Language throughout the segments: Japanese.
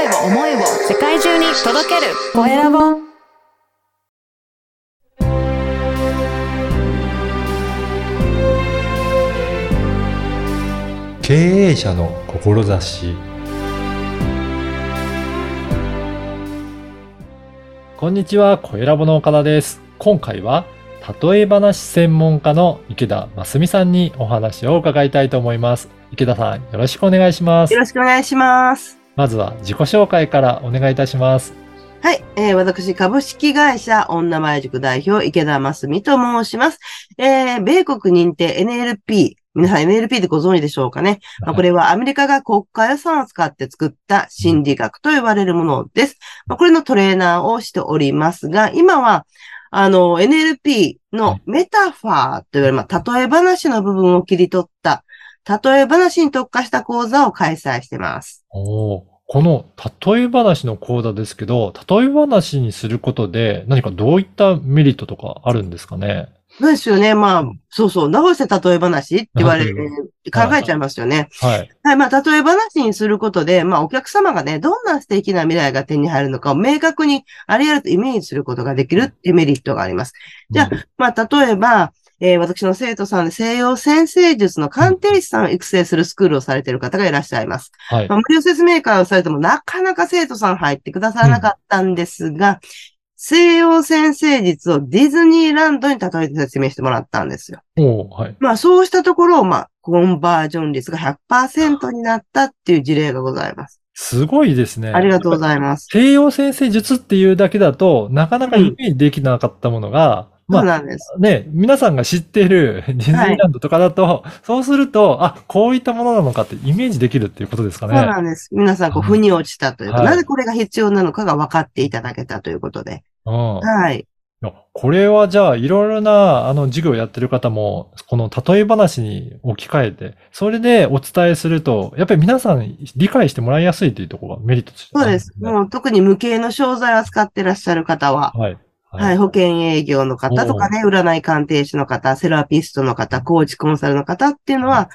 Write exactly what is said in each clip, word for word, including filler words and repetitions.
声を思いを世界中に届けるコエラボ。経営者の志。こんにちは、コエラボの岡田です。今回は例え話専門家の池田真澄さんにお話を伺いたいと思います。池田さん、よろしくお願いします。よろしくお願いします。まずは自己紹介からお願いいたします。はい、えー、私、株式会社女前塾代表池田真澄と申します。えー、米国認定 エヌエルピー、 皆さん エヌエルピー でご存知でしょうかね、まあ、これはアメリカが国家予算を使って作った心理学と言われるものです、まあ、これのトレーナーをしておりますが、今はあの エヌエルピー のメタファーと言われる、まあ、例え話の部分を切り取った例え話に特化した講座を開催してます。おー、この例え話の講座ですけど、例え話にすることで何かどういったメリットとかあるんですかね。そうですよね。まあ、そうそう。どうして例え話って言われて考えちゃいますよね。はい。はいはい、まあ、例え話にすることで、まあ、お客様がね、どんな素敵な未来が手に入るのかを明確にあれやるとイメージすることができるってメリットがあります。じゃあ、まあ、例えば、えー、私の生徒さんで西洋占星術の鑑定士さんを育成するスクールをされている方がいらっしゃいます。はい。まあ、無料説明会をされてもなかなか生徒さん入ってくださらなかったんですが、うん、西洋占星術をディズニーランドに例えて説明してもらったんですよ。おー、はい。まあ、そうしたところを、まあ、コンバージョン率が ひゃくパーセント になったっていう事例がございます。すごいですね。ありがとうございます。西洋占星術っていうだけだとなかなかイメージできなかったものが、うん、まあ、そうなんです。ね、皆さんが知っているディズニーランドとかだと、はい、そうすると、あ、こういったものなのかってイメージできるっていうことですかね。そうなんです。皆さん、こう、腑に落ちたというか、はい、なぜこれが必要なのかが分かっていただけたということで。うん、はい。これはじゃあ、いろいろな、あの、授業をやってる方も、この例え話に置き換えて、それでお伝えすると、やっぱり皆さん理解してもらいやすいというところがメリットとしてあるんですね。そうです。もう、特に無形の商材を扱ってらっしゃる方は、はい。はい、はい、保険営業の方とかね、占い鑑定士の方、セラピストの方、コーチコンサルの方っていうのは、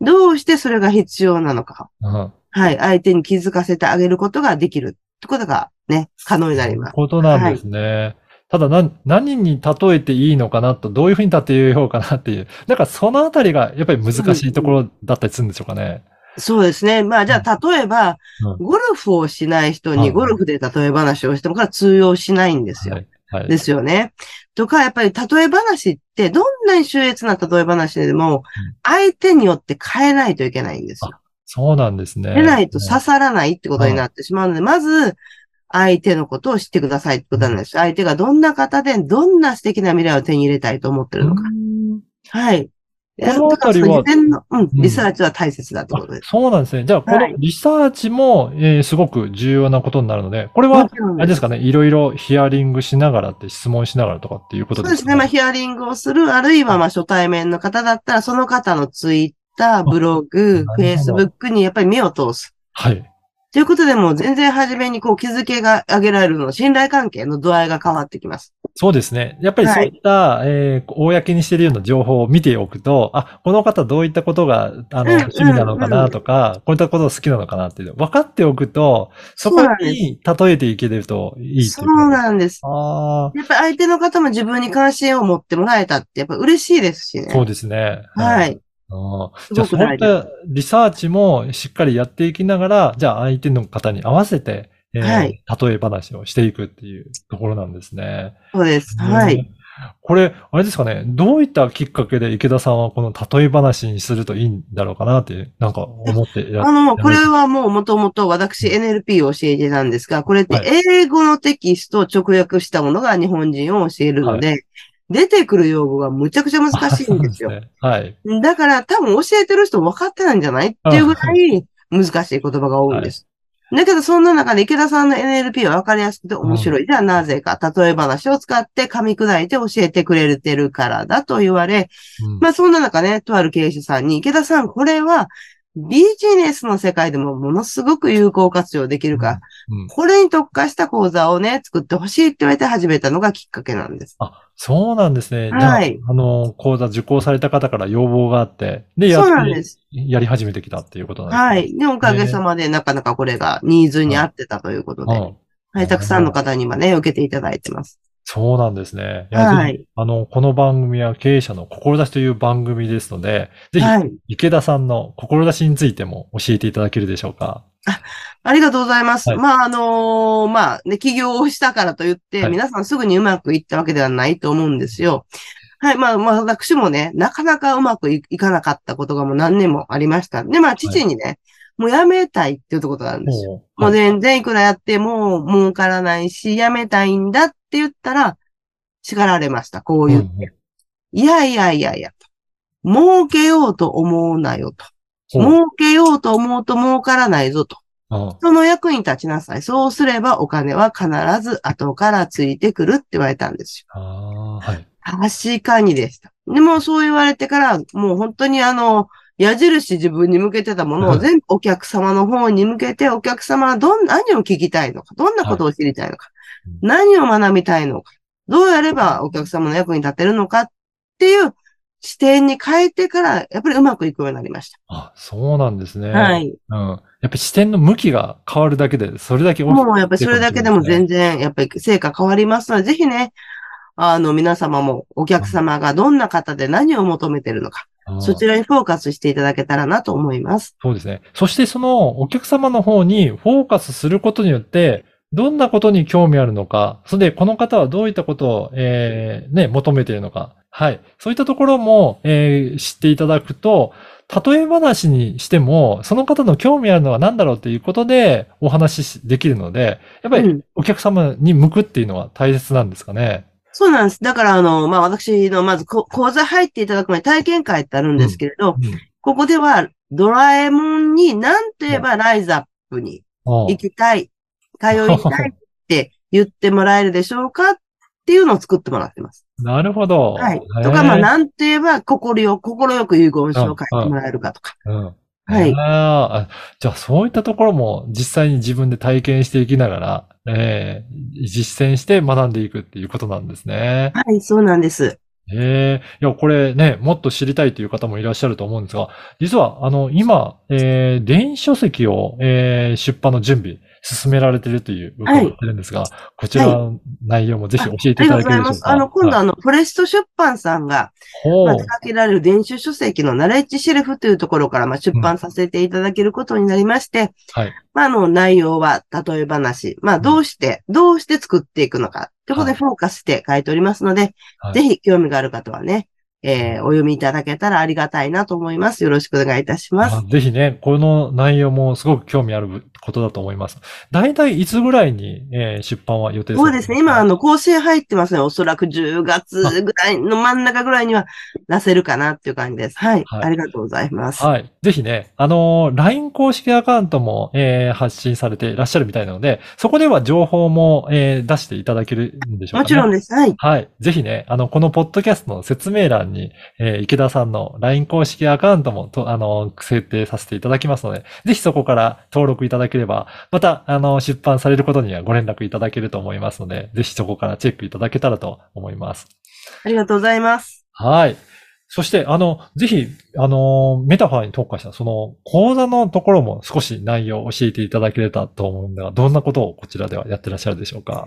どうしてそれが必要なのか、うん、はい、相手に気づかせてあげることができるってことがね、可能になります。そういうことなんですね。はい、ただな、何に例えていいのかなと、どういうふうに例えようかなっていう、なんかそのあたりがやっぱり難しいところだったりするんでしょうかね。そうですね。まあ、じゃあ、例えば、うん、ゴルフをしない人にゴルフで例え話をしても、これは通用しないんですよ。はいはい、ですよね。とか、やっぱり例え話って、どんなに秀逸な例え話でも、相手によって変えないといけないんですよ。そうなんですね。変えないと刺さらないってことになってしまうので、はい、まず、相手のことを知ってくださいってことなんです。相手がどんな方で、どんな素敵な未来を手に入れたいと思ってるのか。はい。このあたりは、うん、リサーチは大切だってことです。そうなんですね。じゃあ、このリサーチも、はい、えー、すごく重要なことになるので、これは、あれですかね、いろいろヒアリングしながらって質問しながらとかっていうことですかね。そうですね。まあ、ヒアリングをする、あるいは、まあ、初対面の方だったら、その方のツイッター、ブログ、フェイスブックにやっぱり目を通す。はい。ということで、もう全然初めにこう気づけが挙げられるの、信頼関係の度合いが変わってきます。そうですね。やっぱりそういった、はい、えー、公にしているような情報を見ておくと、あ、この方どういったことが、あの、趣味なのかなとか、うんうんうん、こういったこと好きなのかなっていう、分かっておくと、そこに例えていけるといいという。そうなんです。あ、やっぱり相手の方も自分に関心を持ってもらえたって、やっぱ嬉しいですしね。そうですね。はい。はい、あ、じゃあそういったリサーチもしっかりやっていきながら、じゃあ相手の方に合わせて、えーはい、例え話をしていくっていうところなんですね。そうです。はい。これ、あれですかね、どういったきっかけで池田さんはこの例え話にするといいんだろうかなって、なんか思っていらっしゃる。あの、これはもうもともと私 エヌエルピー を教えてたんですが、これって英語のテキストを直訳したものが日本人を教えるので、はい、出てくる用語がむちゃくちゃ難しいんですよ。ですね、はい。だから多分教えてる人分かってないんじゃないっていうぐらい難しい言葉が多いんです。はい、だけどそんな中で池田さんの エヌエルピー は分かりやすくて面白い。うん、じゃあなぜか例え話を使って噛み砕いて教えてくれてるからだと言われ、うん、まあそんな中ね、とある経営者さんに池田さんこれはビジネスの世界でもものすごく有効活用できるか、うんうん、これに特化した講座をね、作ってほしいって言われて始めたのがきっかけなんです。あ、そうなんですね。はい。あの、講座受講された方から要望があって、で、やって、やり始めてきたっていうことなんですね。はい。で、おかげさまでなかなかこれがニーズに合ってたということで、はい、はい、たくさんの方に今ね、受けていただいてます。そうなんですね。いや、はい。あの、この番組は経営者の志という番組ですので、ぜひ、池田さんの志についても教えていただけるでしょうか。あ、ありがとうございます。はい、まあ、あのー、まあ、ね、起業をしたからといって、はい、皆さんすぐにうまくいったわけではないと思うんですよ。はい、まあ、まあ、私もね、なかなかうまく い, いかなかったことがもう何年もありました。で、まあ、父にね、はい、もうやめたいっていうことなんですよ。もう全然いくらやっても儲からないし、やめたいんだって言ったら、叱られました。こう言って。うん、いやいやいやいやと。儲けようと思うなよと。儲けようと思うと儲からないぞと。その役に立ちなさい。そうすればお金は必ず後からついてくるって言われたんですよ。あ、はい、確かにでした。でもそう言われてから、もう本当にあの、矢印自分に向けてたものを全部お客様の方に向けて、お客様はどん、何を聞きたいのか、どんなことを知りたいのか、何を学びたいのか、どうやればお客様の役に立てるのかっていう視点に変えてから、やっぱりうまくいくようになりました。あ、そうなんですね。はい。うん。やっぱり視点の向きが変わるだけで、それだけ大きく、ね、もうやっぱりそれだけでも全然、やっぱり成果変わりますので、ぜひね、あの皆様もお客様がどんな方で何を求めてるのか、そちらにフォーカスしていただけたらなと思います。そうですね。そしてそのお客様の方にフォーカスすることによって、どんなことに興味あるのか、それでこの方はどういったことを、えー、ね、求めているのか、はい。そういったところも、えー、知っていただくと、例え話にしても、その方の興味あるのは何だろうということでお話しできるので、やっぱりお客様に向くっていうのは大切なんですかね。うん、そうなんです。だから、あの、まあ、私の、まず、講座入っていただく前に体験会ってあるんですけれど、うんうん、ここでは、ドラえもんに、なんと言えば、ライズアップに行きたい、通いたいって言ってもらえるでしょうかっていうのを作ってもらってます。なるほど。はい。とか、まあ、なんと言えば、心よ、心よく遺言書を書いてもらえるかとか。うんうん、はい。あ、じゃあ、そういったところも、実際に自分で体験していきながら、えー、実践して学んでいくっていうことなんですね。はい、そうなんです。えー、いや、これね、もっと知りたいという方もいらっしゃると思うんですが、実は、あの、今、えー、電子書籍を、えー、出版の準備、進められているということを言ってるんですが、はい、こちらの内容もぜひ教えていただけるでしょうか。はい、ありがとうございます。あの、今度、あの、はい、フレスト出版さんが、まあ、手掛けられる電子書籍のナレッジシェルフというところから、まあ、出版させていただけることになりまして、うん、はい。まあ、あの、内容は、例え話、まあ、どうして、うん、どうして作っていくのか、ということでフォーカスして書いておりますので、はい、ぜひ興味がある方はね、えー、お読みいただけたらありがたいなと思います。よろしくお願いいたします。ぜひね、この内容もすごく興味あることだと思います。だいたいいつぐらいに、えー、出版は予定されてますか？そうですね。今、あの、構成入ってますね。おそらくじゅうがつぐらいの真ん中ぐらいには出せるかなっていう感じです。はい。はい、ありがとうございます。はい。ぜひね、あのー、ライン 公式アカウントも、えー、発信されていらっしゃるみたいなので、そこでは情報も、えー、出していただけるんでしょうかね。もちろんです。はい。はい。ぜひね、あの、このポッドキャストの説明欄にに、えー、池田さんの ライン 公式アカウントもと、あの、設定させていただきますので、ぜひそこから登録いただければ、また、あの、出版されることにはご連絡いただけると思いますので、ぜひそこからチェックいただけたらと思います。ありがとうございます。はい。そして、あの、ぜひ、あの、メタファーに特化した、その、講座のところも少し内容を教えていただけれたと思うんですが、どんなことをこちらではやってらっしゃるでしょうか？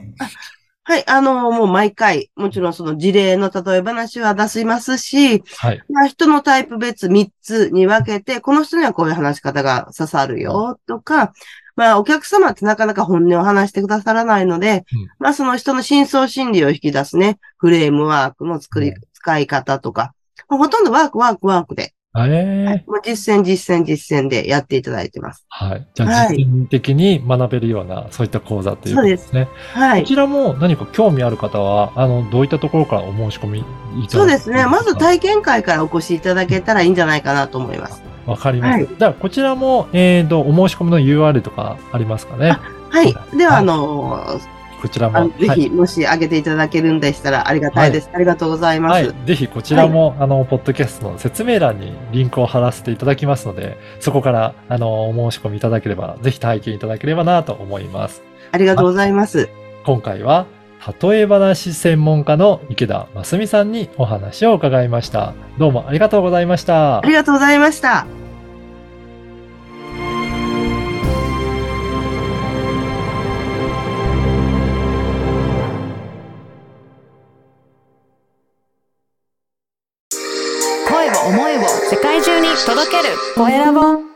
はい、あの、もう毎回、もちろんその事例の例え話は出しますし、はい、まあ人のタイプ別みっつに分けて、この人にはこういう話し方が刺さるよとか、まあお客様ってなかなか本音を話してくださらないので、うん、まあその人の深層心理を引き出すね、フレームワークの作り、うん、使い方とか、ほとんどワークワークワークで、あれ、はい、もう実践実践実践でやっていただいてます。はい。じゃあ実践的に学べるような、はい、そういった講座ということですね。そうです。はい。こちらも何か興味ある方は、あの、どういったところからお申し込みいただけますか？そうですね。まず体験会からお越しいただけたらいいんじゃないかなと思います。わかります。はい、じゃあこちらも、えっと、お申し込みの ユーアール とかありますかね？あ、はい。では、あのー、こちらもぜひ、はい、もし上げていただけるんでしたらありがたいです、はい、ありがとうございます、はい、ぜひこちらも、はい、あのポッドキャストの説明欄にリンクを貼らせていただきますので、そこからあのお申し込みいただければ、ぜひ体験いただければなと思います。ありがとうございます。今回は例え話専門家の池田真澄さんにお話を伺いました。どうもありがとうございました。ありがとうございました。声を思いを世界中に届けるコエラボ。